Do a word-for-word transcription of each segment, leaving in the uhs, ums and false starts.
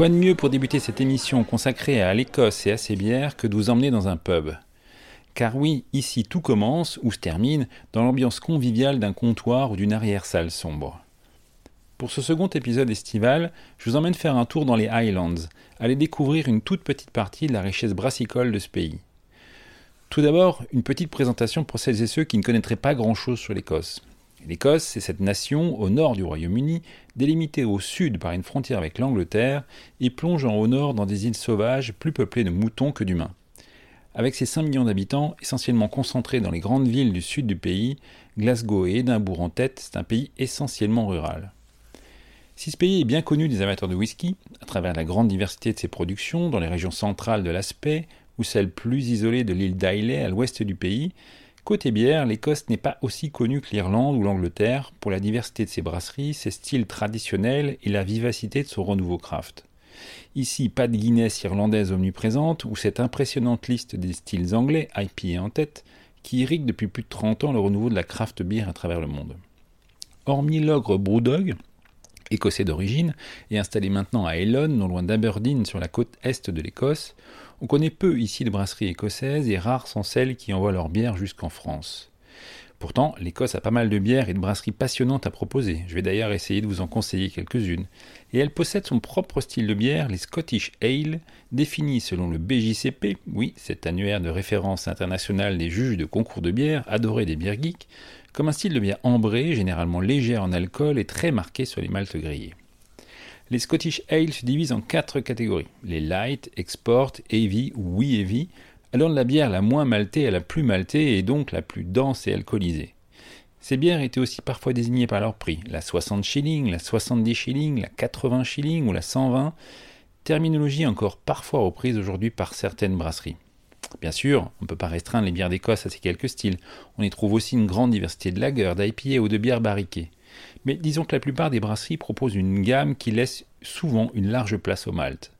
Quoi de mieux pour débuter cette émission consacrée à l'Écosse et à ses bières que de vous emmener dans un pub ? Car oui, ici tout commence, ou se termine, dans l'ambiance conviviale d'un comptoir ou d'une arrière-salle sombre. Pour ce second épisode estival, je vous emmène faire un tour dans les Highlands, aller découvrir une toute petite partie de la richesse brassicole de ce pays. Tout d'abord, une petite présentation pour celles et ceux qui ne connaîtraient pas grand-chose sur l'Écosse. L'Écosse, c'est cette nation, au nord du Royaume-Uni, délimitée au sud par une frontière avec l'Angleterre, et plongeant au nord dans des îles sauvages plus peuplées de moutons que d'humains. Avec ses cinq millions d'habitants, essentiellement concentrés dans les grandes villes du sud du pays, Glasgow et Édimbourg en tête, c'est un pays essentiellement rural. Si ce pays est bien connu des amateurs de whisky, à travers la grande diversité de ses productions dans les régions centrales de l'Aspet, ou celles plus isolées de l'île d'Islay à l'ouest du pays, côté bière, l'Écosse n'est pas aussi connue que l'Irlande ou l'Angleterre pour la diversité de ses brasseries, ses styles traditionnels et la vivacité de son renouveau craft. Ici, pas de Guinness irlandaise omniprésente ou cette impressionnante liste des styles anglais, I P A en tête, qui irrigue depuis plus de trente ans le renouveau de la craft beer à travers le monde. Hormis l'ogre Brewdog, écossais d'origine, et installé maintenant à Elon, non loin d'Aberdeen, sur la côte est de l'Écosse, on connaît peu ici de brasseries écossaises et rares sont celles qui envoient leur bière jusqu'en France. Pourtant, l'Écosse a pas mal de bières et de brasseries passionnantes à proposer. Je vais d'ailleurs essayer de vous en conseiller quelques-unes. Et elle possède son propre style de bière, les Scottish Ale, définis selon le B J C P, oui, cet annuaire de référence internationale des juges de concours de bière, adoré des bières geeks, comme un style de bière ambrée, généralement légère en alcool et très marquée sur les maltes grillées. Les Scottish Ale se divisent en quatre catégories, les Light, Export, Heavy ou Wee Heavy, allant de la bière la moins maltée à la plus maltée et donc la plus dense et alcoolisée. Ces bières étaient aussi parfois désignées par leur prix, la soixante shillings, la soixante-dix shillings, la quatre-vingts shillings ou la cent vingt, terminologie encore parfois reprise aujourd'hui par certaines brasseries. Bien sûr, on ne peut pas restreindre les bières d'Écosse à ces quelques styles, on y trouve aussi une grande diversité de lagers, d'I P A ou de bières barriquées. Mais disons que la plupart des brasseries proposent une gamme qui laisse souvent une large place au malt.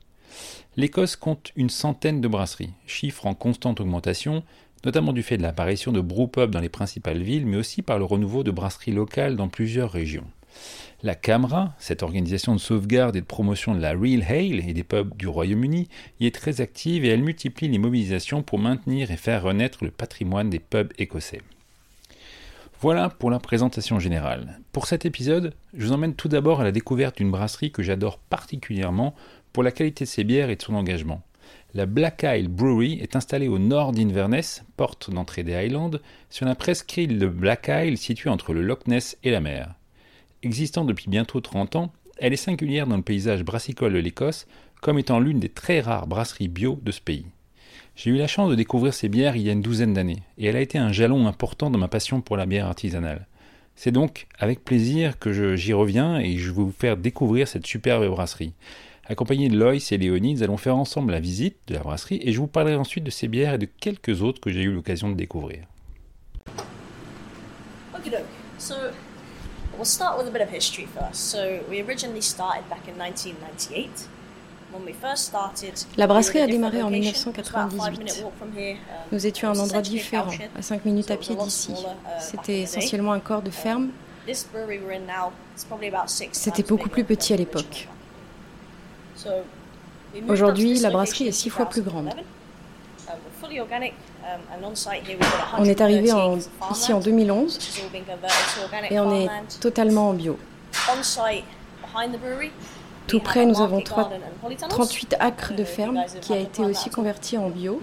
L'Écosse compte une centaine de brasseries, chiffre en constante augmentation, notamment du fait de l'apparition de brewpubs dans les principales villes, mais aussi par le renouveau de brasseries locales dans plusieurs régions. La CAMRA, cette organisation de sauvegarde et de promotion de la Real Ale et des pubs du Royaume-Uni, y est très active et elle multiplie les mobilisations pour maintenir et faire renaître le patrimoine des pubs écossais. Voilà pour la présentation générale. Pour cet épisode, je vous emmène tout d'abord à la découverte d'une brasserie que j'adore particulièrement pour la qualité de ses bières et de son engagement. La Black Isle Brewery est installée au nord d'Inverness, porte d'entrée des Highlands, sur la presqu'île de Black Isle située entre le Loch Ness et la mer. Existant depuis bientôt trente ans, elle est singulière dans le paysage brassicole de l'Écosse, comme étant l'une des très rares brasseries bio de ce pays. J'ai eu la chance de découvrir ces bières il y a une douzaine d'années, et elle a été un jalon important dans ma passion pour la bière artisanale. C'est donc avec plaisir que je, j'y reviens et je vais vous faire découvrir cette superbe brasserie. Accompagnés de Loïse et Léonie, nous allons faire ensemble la visite de la brasserie et je vous parlerai ensuite de ces bières et de quelques autres que j'ai eu l'occasion de découvrir. Okay, donc, so we'll start with a bit of history first. So we originally started back in nineteen ninety-eight. La brasserie a démarré en dix-neuf cent quatre-vingt-dix-huit. Nous étions à un endroit différent, à cinq minutes à pied d'ici. C'était essentiellement un corps de ferme. C'était beaucoup plus petit à l'époque. Aujourd'hui, la brasserie est six fois plus grande. On est arrivé en, ici en deux mille onze et on est totalement en bio. Tout près, nous avons trente-huit acres de ferme qui a été aussi converti en bio.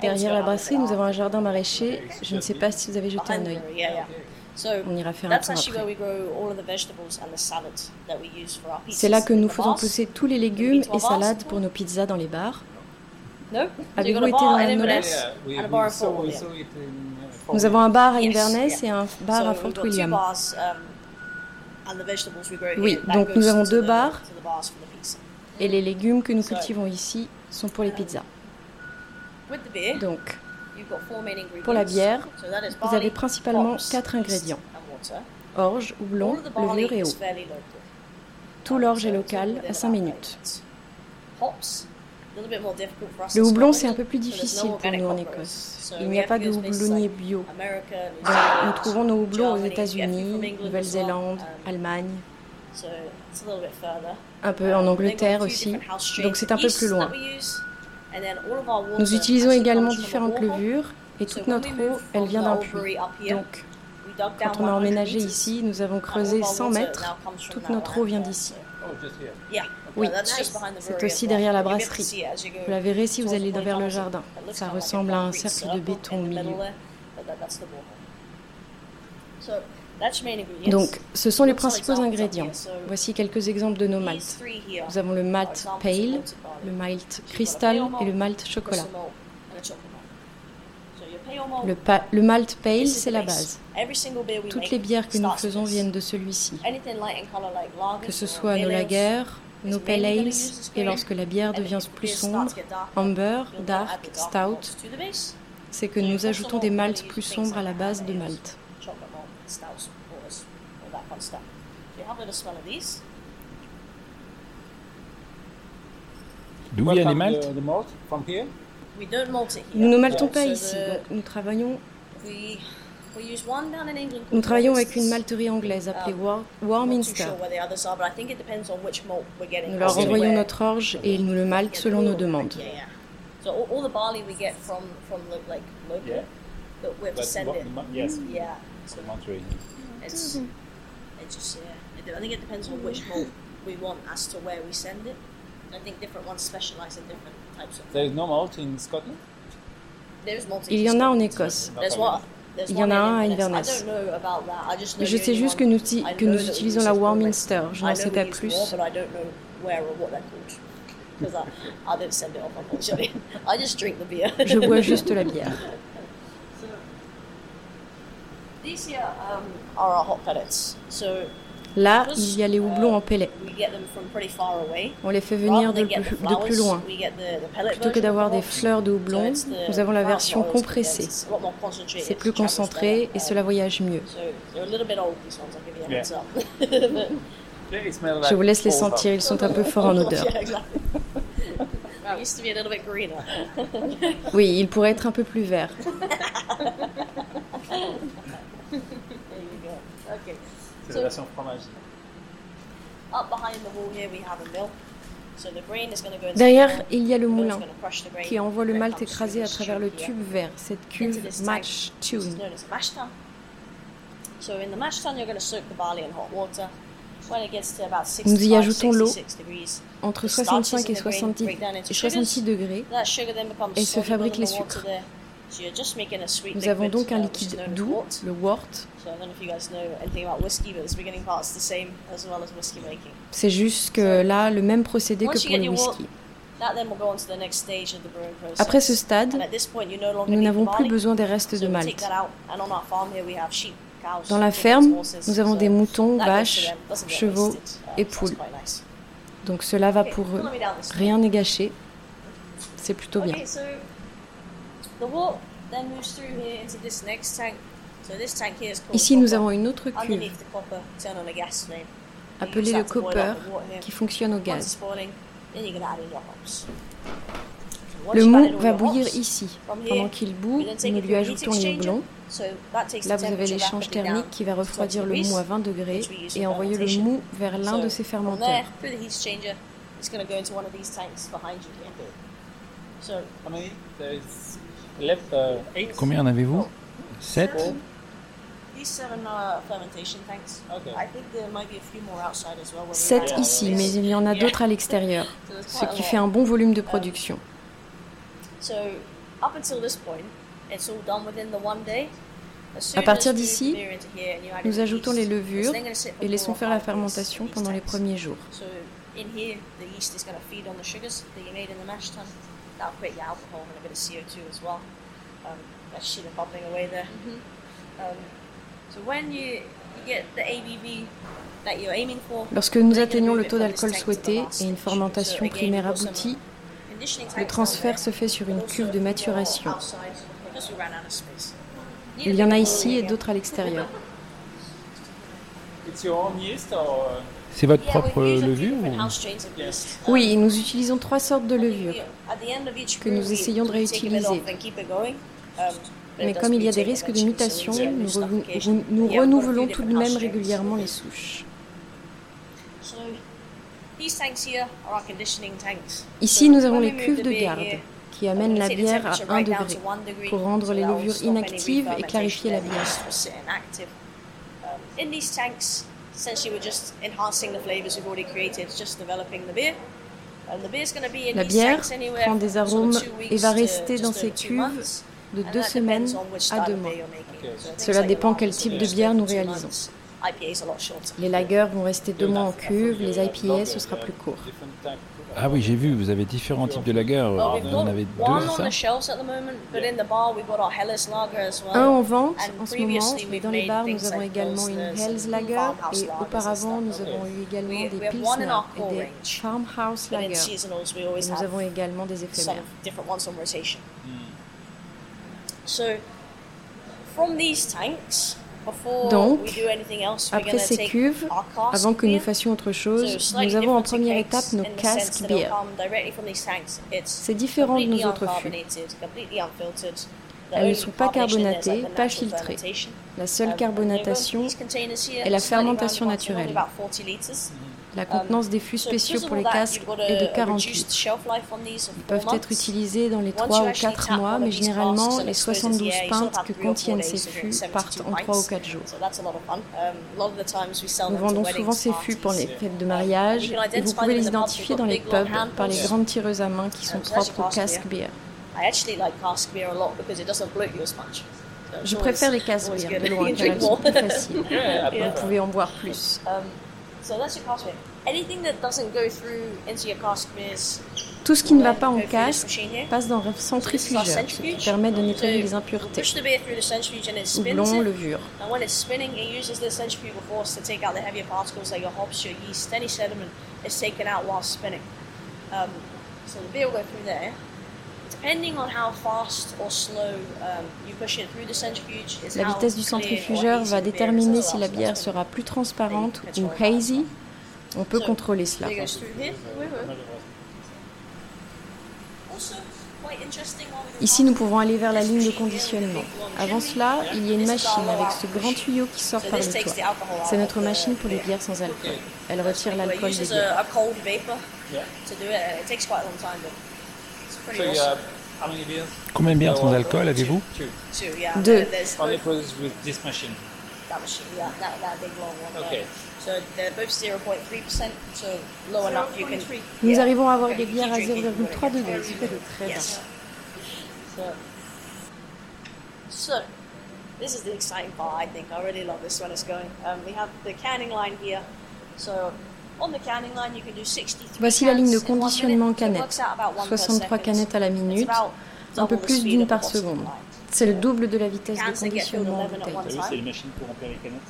Derrière la brasserie, nous avons un jardin maraîcher. Je ne sais pas si vous avez jeté un œil. On ira faire un tour après. C'est là que nous faisons pousser tous les légumes et salades pour nos pizzas dans les bars. Avez-vous été dans Inverness ? Nous avons un bar à Inverness et un bar à Fort William. Oui, donc nous avons deux bars et les légumes que nous cultivons ici sont pour les pizzas. Donc, pour la bière, vous avez principalement quatre ingrédients, orge, houblon, levure et eau. Tout l'orge est local à cinq minutes. Le houblon, c'est un peu plus difficile pour nous en Écosse. Il n'y a pas de houblonnier bio. Donc, nous trouvons nos houblons aux États-Unis, Nouvelle-Zélande, Allemagne, un peu en Angleterre aussi, donc c'est un peu plus loin. Nous utilisons également différentes levures et toute notre eau, elle vient d'un puits. Donc, quand on a emménagé ici, nous avons creusé cent mètres, toute notre eau vient d'ici. Oui, c'est aussi derrière la brasserie. Vous la verrez si vous allez vers le jardin. Ça ressemble à un cercle de béton au milieu. Donc, ce sont les principaux ingrédients. Voici quelques exemples de nos malts. Nous avons le malt pale, le malt cristal et le malt chocolat. Le, pa- le malt pale, c'est la base. Toutes les bières que nous faisons viennent de celui-ci. Que ce soit nos lagers, nos pale ales, et lorsque la bière devient plus sombre, amber, dark, stout, c'est que nous ajoutons des malts plus sombres à la base de malt. D'où viennent les malts? Nous ne maltons pas ici, donc nous travaillons... Nous travaillons avec une malterie anglaise appelée War- Warminster. Nous leur envoyons notre orge et ils nous le maltent selon nos demandes. Il y en a en Écosse. Il y en a un à Inverness. Je sais juste que nous, ti- que nous utilisons la Warminster. Je n'en sais pas plus. Je bois juste la bière. Là, il y a les houblons en pellets. On les fait venir de, de plus loin. Plutôt que d'avoir des fleurs de houblon, nous avons la version compressée. C'est plus concentré et cela voyage mieux. Je vous laisse les sentir, ils sont un peu forts en odeur. Oui, ils pourraient être un peu plus verts. C'est la version fromage. Derrière, il y a le moulin qui envoie le malt écrasé à travers le tube vert, cette cuve mash tune. Nous y ajoutons l'eau entre soixante-cinq et soixante-six degrés et se fabriquent les sucres. Nous avons donc un liquide doux, le wort. C'est juste que là, le même procédé que pour le whisky. Après ce stade, nous n'avons plus besoin des restes de malt. Dans la ferme, nous avons des moutons, vaches, chevaux et poules. Donc cela va pour eux. Rien n'est gâché. C'est plutôt bien. Ici, nous avons une autre cuve, appelée le copper, qui fonctionne au gaz. Le mou va bouillir ici. Pendant qu'il bout, nous lui ajoutons les houblons. Là, vous avez l'échange thermique qui va refroidir le mou à vingt degrés et envoyer le mou vers l'un de ses fermenteurs. Combien en avez-vous? Sept? Sept ici, mais il y en a d'autres à l'extérieur, ce qui fait un bon volume de production. À partir d'ici, nous ajoutons les levures et laissons faire la fermentation pendant les premiers jours. That'll create your alcohol and a bit of C O two as well. Um, that's Sheila bobbling away there. Mm-hmm. Um, so when you, you get the A B V that you're aiming for, lorsque nous atteignons le taux d'alcool souhaité et une fermentation primaire aboutie, le transfert se fait sur une cuve de maturation. Il y en a ici et d'autres à l'extérieur. C'est votre propre levure ou... Oui, nous utilisons trois sortes de levures que nous essayons de réutiliser. Mais comme il y a des risques de mutation, nous, re- nous renouvelons tout de même régulièrement les souches. Ici, nous avons les cuves de garde qui amènent la bière à un degré pour rendre les levures inactives et clarifier la bière. La bière prend des arômes et va rester dans ces cuves de deux semaines à deux mois. Cela dépend quel type de bière nous réalisons. Les lagers vont rester deux mois en cuve, les I P A, ce sera plus court. Ah oui, j'ai vu, vous avez différents types de lagers. Vous en avez deux, ça ? Un en vente en ce moment, mais dans les bars, nous avons également une Hell's Lager, et auparavant, nous avons eu également des Pilsner et des Farmhouse Lagers. Et nous avons également des éphémères. Donc, après ces cuves, avant que nous fassions autre chose, nous avons en première étape nos casques bières. C'est différent de nos autres fûts. Elles ne sont pas carbonatées, pas filtrées. La seule carbonatation est la fermentation naturelle. La contenance des fûts spéciaux pour les casques est de quarante litres. Ils peuvent être utilisés dans les trois ou quatre mois, mais généralement, les soixante-douze pintes que contiennent ces fûts partent en trois ou quatre jours. Nous vendons souvent ces fûts pour les fêtes de mariage, et vous pouvez les identifier dans les pubs par les grandes tireuses à main qui sont propres aux casques bières. Je préfère les casques bières, de loin, car elles sont plus faciles. Vous pouvez en boire plus. Tout ce qui ne va pas en casque passe dans un centrifugeur, ce qui permet de nettoyer les impuretés, houblon, levure. La vitesse du centrifugeur va déterminer si la bière sera plus transparente ou hazy. On peut contrôler cela. Ici, nous pouvons aller vers la ligne de conditionnement. Avant cela, il y a une machine avec ce grand tuyau qui sort par le toit. C'est notre machine pour les bières sans alcool. Elle retire l'alcool des bières. Combien de bières sans alcool avez-vous ? Deux. Nous arrivons à avoir des bières à zéro virgule trois degrés, ce qui est très bien. Voici la ligne de conditionnement canette, soixante-trois canettes à la minute, un peu plus d'une par seconde. C'est le double de la vitesse de conditionnement en bouteille. Vous voyez, c'est les machines pour remplir les canettes.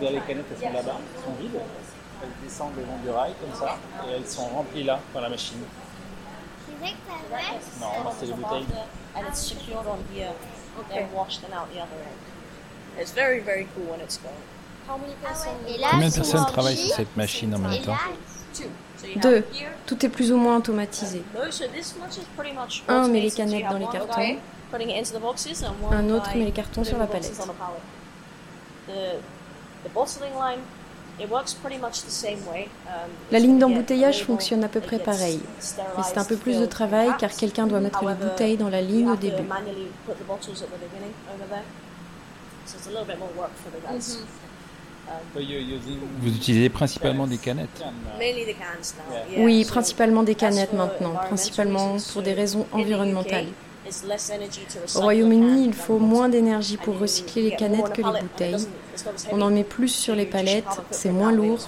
Là, les canettes, elles sont là-bas, elles sont vides, elles descendent le long du rail comme ça, et elles sont remplies là par la machine. Non, c'est les bouteilles. Combien de personnes travaillent sur cette machine en même temps ? Deux. Tout est plus ou moins automatisé. Un met les canettes dans les cartons. Un autre met les cartons sur la palette. La ligne d'embouteillage fonctionne à peu près pareil, mais c'est un peu plus de travail car quelqu'un doit mettre les bouteilles dans la ligne au début. Mm-hmm. Vous utilisez principalement des canettes ? Oui, principalement des canettes maintenant, principalement pour des raisons environnementales. Au Royaume-Uni, il faut moins d'énergie pour recycler les canettes que les bouteilles. On en met plus sur les palettes, c'est moins lourd.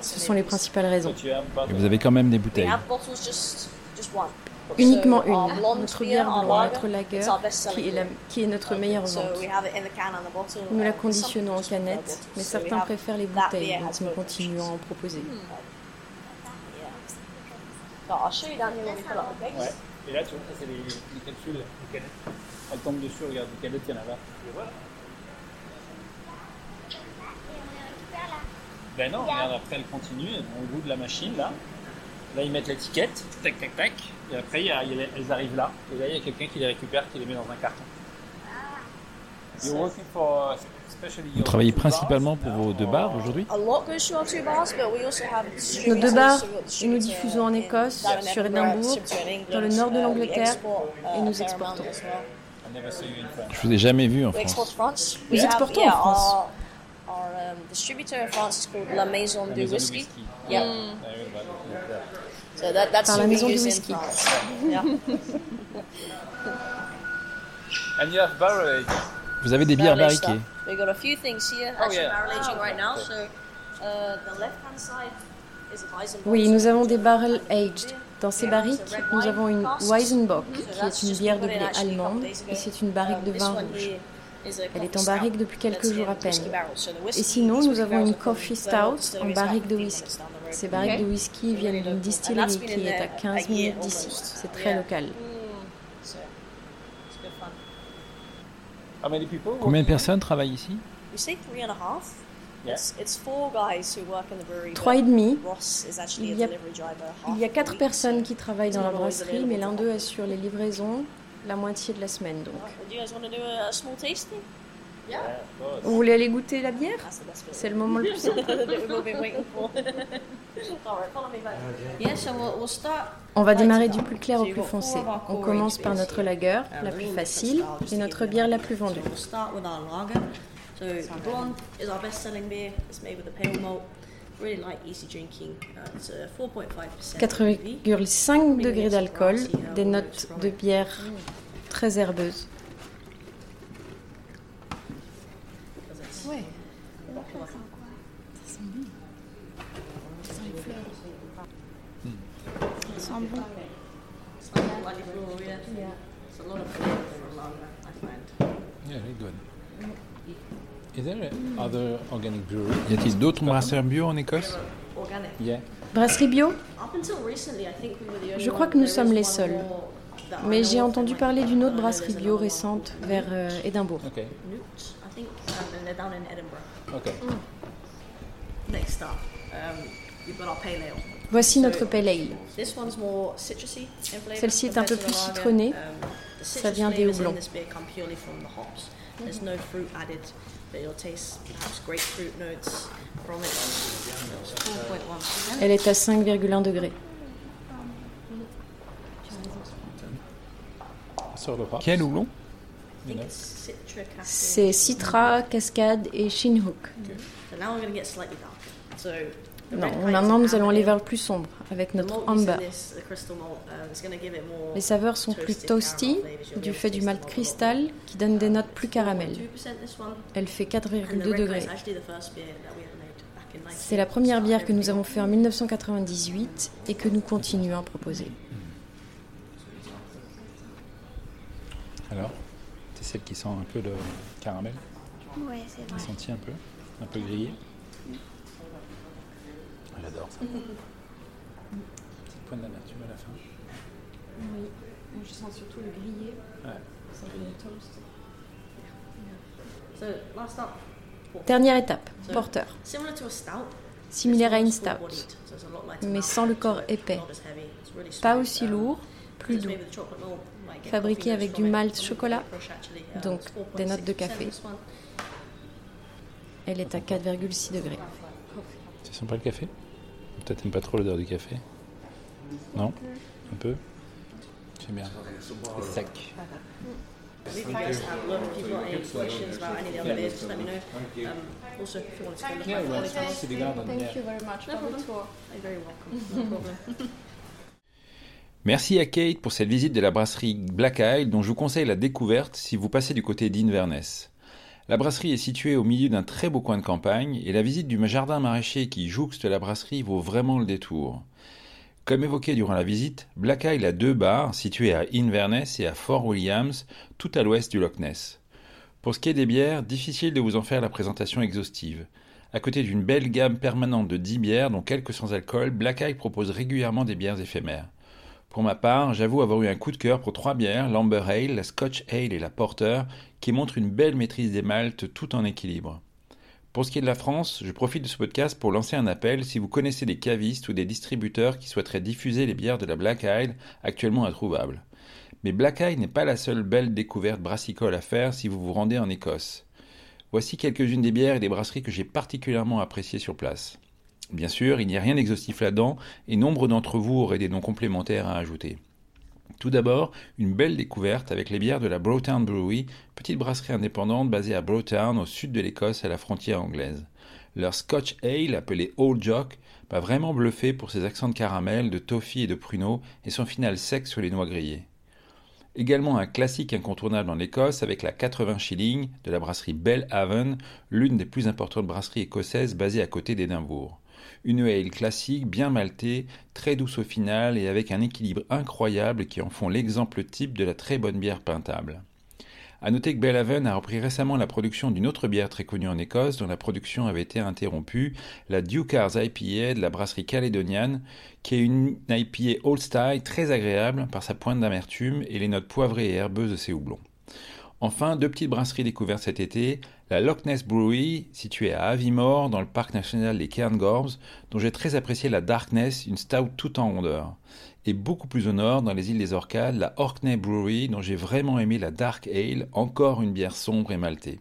Ce sont les principales raisons. Et vous avez quand même des bouteilles ? Uniquement une, notre bière blanche, notre lager, qui est, la, qui est notre meilleure vente. Nous la conditionnons en canette, mais certains préfèrent les bouteilles, donc nous continuons à en proposer. Ouais. Et là, tu vois, ça c'est les, les capsules, les canettes. Elles tombent dessus, regarde, les canettes, il y en a là. Tu les vois là ? Ben non, regarde, après elle continue, elles vont au bout de la machine là. Là, ils mettent l'étiquette, tac, tac, tac, et après, y a, y a, elles arrivent là. Et là, il y a quelqu'un qui les récupère, qui les met dans un carton. Vous travaillez principalement pour vos deux bars aujourd'hui? Nos deux bars, nous diffusons en Écosse, sur Édimbourg, dans le nord de l'Angleterre, et nous exportons. Je ne vous ai jamais vu en France. Nous exportons en France. Our um, distributor in France is called La Maison du Whisky. Yeah. Mm. So that, that's La Maison du Whisky. Yeah. And you have barrel aged. Vous avez des bières barriquées. We got a few things here actually oh, yeah. barrel aging right now. So uh, the left-hand side is a Weizenbock. Oui, nous avons des barrel aged. Dans ces barriques, nous avons une Weizenbock, qui est une bière de blé allemande, et c'est une barrique de vin rouge. Elle est en barrique depuis quelques jours à peine. Et sinon, nous avons une coffee stout en barrique de whisky. Ces barriques de whisky viennent d'une distillerie qui est à quinze minutes d'ici. C'est très local. Combien de personnes travaillent ici? Trois et demi. Il y a, il y a quatre personnes qui travaillent dans la brasserie, mais l'un d'eux assure les livraisons. La moitié de la semaine, donc. Vous voulez aller goûter la bière? C'est le moment le plus simple. On va démarrer du plus clair au plus foncé. On commence par notre lager, la plus facile, et notre bière la plus vendue. quatre virgule cinq degrés d'alcool, des notes de bière très herbeuses. Ouais. Ça sent bon. Ça sent les fleurs. Ça sent bon. Yeah, it's good. Is there other organic brewery? Y a-t-il d'autres brasseries bio en Écosse? Yeah. Brasserie bio? Je crois que nous sommes les seuls. Mais j'ai entendu parler d'une autre brasserie bio récente vers euh, Édimbourg. Okay. Okay. Mm. Voici notre pale ale. Celle-ci est un peu plus citronnée. Ça vient des houblons. There's no fruit added, but you'll taste perhaps grapefruit notes from it. four point one. Elle est à cinq virgule un degrés. Quel houblon? C'est Citra, Cascade et Shinhook. Non, maintenant nous allons aller vers le plus sombre avec notre amber. Les saveurs sont plus toasty du fait du malt cristal qui donne des notes plus caramel. Elle fait quatre virgule deux degrés. C'est la première bière que nous avons fait en dix-neuf cent quatre-vingt-dix-huit et que nous continuons à proposer. Alors, c'est celle qui sent un peu le caramel? Oui, c'est vrai. Senti un peu, un peu grillé. J'adore ça. Petite pointe d'amertume à la fin. Oui, moi je sens surtout le grillé. Ouais. Ça fait du toast. Dernière étape, porteur. Similaire à une stout, mais sans le corps épais. Pas aussi lourd, plus doux. Fabriqué avec du malt chocolat, donc des notes de café. Elle est à quatre virgule six degrés. Ça sent pas le café? Peut-être pas trop l'odeur du café. Non? Un peu? C'est bien. C'est sec. Merci à Kate pour cette visite de la brasserie Black Isle dont je vous conseille la découverte si vous passez du côté d'Inverness. La brasserie est située au milieu d'un très beau coin de campagne et la visite du jardin maraîcher qui jouxte la brasserie vaut vraiment le détour. Comme évoqué durant la visite, Black Isle a deux bars situés à Inverness et à Fort Williams, tout à l'ouest du Loch Ness. Pour ce qui est des bières, difficile de vous en faire la présentation exhaustive. À côté d'une belle gamme permanente de dix bières, dont quelques sans alcool, Black Isle propose régulièrement des bières éphémères. Pour ma part, j'avoue avoir eu un coup de cœur pour trois bières, l'Amber Ale, la Scotch Ale et la Porter, qui montrent une belle maîtrise des maltes tout en équilibre. Pour ce qui est de la France, je profite de ce podcast pour lancer un appel si vous connaissez des cavistes ou des distributeurs qui souhaiteraient diffuser les bières de la Black Isle actuellement introuvables. Mais Black Isle n'est pas la seule belle découverte brassicole à faire si vous vous rendez en Écosse. Voici quelques-unes des bières et des brasseries que j'ai particulièrement appréciées sur place. Bien sûr, il n'y a rien d'exhaustif là-dedans et nombre d'entre vous auraient des noms complémentaires à ajouter. Tout d'abord, une belle découverte avec les bières de la Broughton Brewery, petite brasserie indépendante basée à Broughton, au sud de l'Écosse, à la frontière anglaise. Leur Scotch Ale, appelé Old Jock, m'a vraiment bluffé pour ses accents de caramel, de toffee et de pruneaux, et son final sec sur les noix grillées. Également un classique incontournable en Écosse avec la quatre-vingts shillings de la brasserie Belhaven, l'une des plus importantes brasseries écossaises basée à côté d'Édimbourg. Une ale classique, bien maltée, très douce au final et avec un équilibre incroyable qui en font l'exemple type de la très bonne bière peintable. A noter que Belhaven a repris récemment la production d'une autre bière très connue en Écosse dont la production avait été interrompue, la Ducards I P A de la brasserie Caledonian, qui est une I P A old style très agréable par sa pointe d'amertume et les notes poivrées et herbeuses de ses houblons. Enfin, deux petites brasseries découvertes cet été, la Loch Ness Brewery, située à Aviemore, dans le parc national des Cairngorms, dont j'ai très apprécié la Darkness, une stout tout en rondeur. Et beaucoup plus au nord, dans les îles des Orcades, la Orkney Brewery, dont j'ai vraiment aimé la Dark Ale, encore une bière sombre et maltée.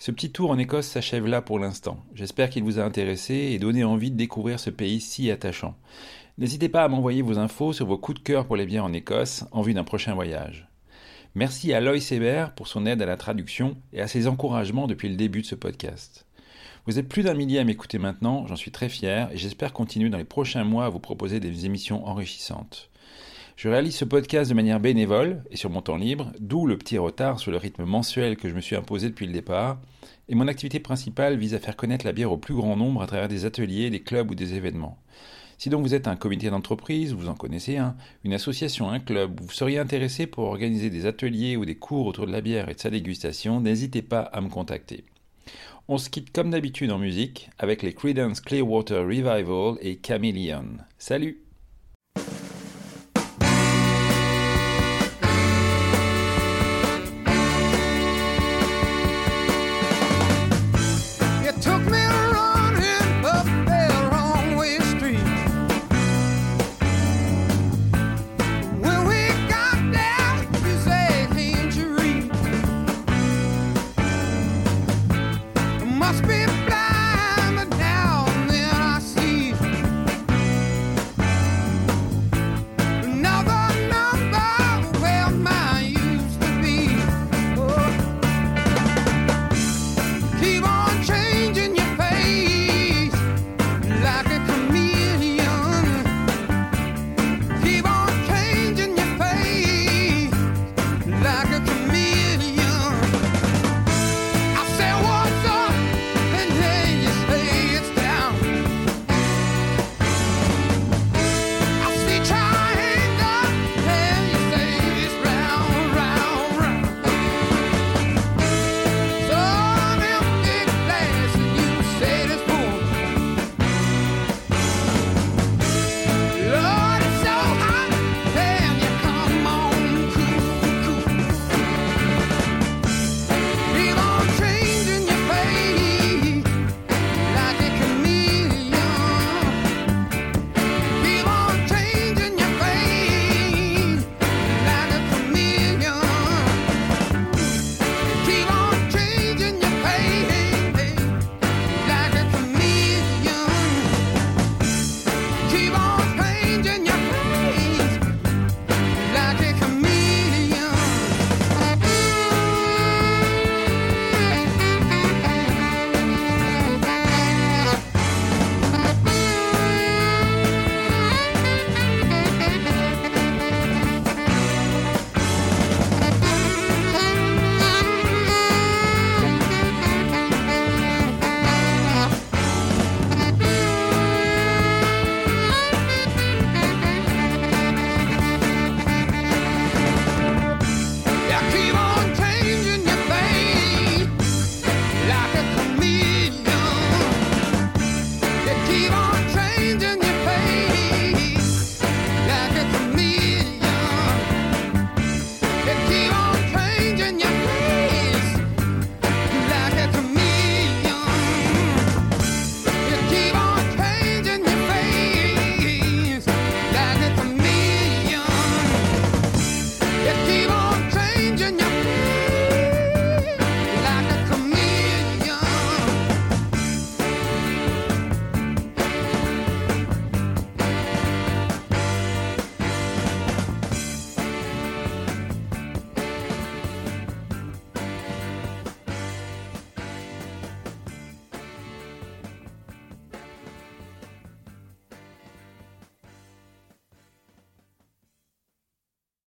Ce petit tour en Écosse s'achève là pour l'instant. J'espère qu'il vous a intéressé et donné envie de découvrir ce pays si attachant. N'hésitez pas à m'envoyer vos infos sur vos coups de cœur pour les bières en Écosse, en vue d'un prochain voyage. Merci à Loïse Hébert pour son aide à la traduction et à ses encouragements depuis le début de ce podcast. Vous êtes plus d'un millier à m'écouter maintenant, j'en suis très fier et j'espère continuer dans les prochains mois à vous proposer des émissions enrichissantes. Je réalise ce podcast de manière bénévole et sur mon temps libre, d'où le petit retard sur le rythme mensuel que je me suis imposé depuis le départ, et mon activité principale vise à faire connaître la bière au plus grand nombre à travers des ateliers, des clubs ou des événements. Si donc vous êtes un comité d'entreprise, vous en connaissez un, une association, un club, vous seriez intéressé pour organiser des ateliers ou des cours autour de la bière et de sa dégustation, n'hésitez pas à me contacter. On se quitte comme d'habitude en musique avec les Creedence Clearwater Revival et Caledonian. Salut!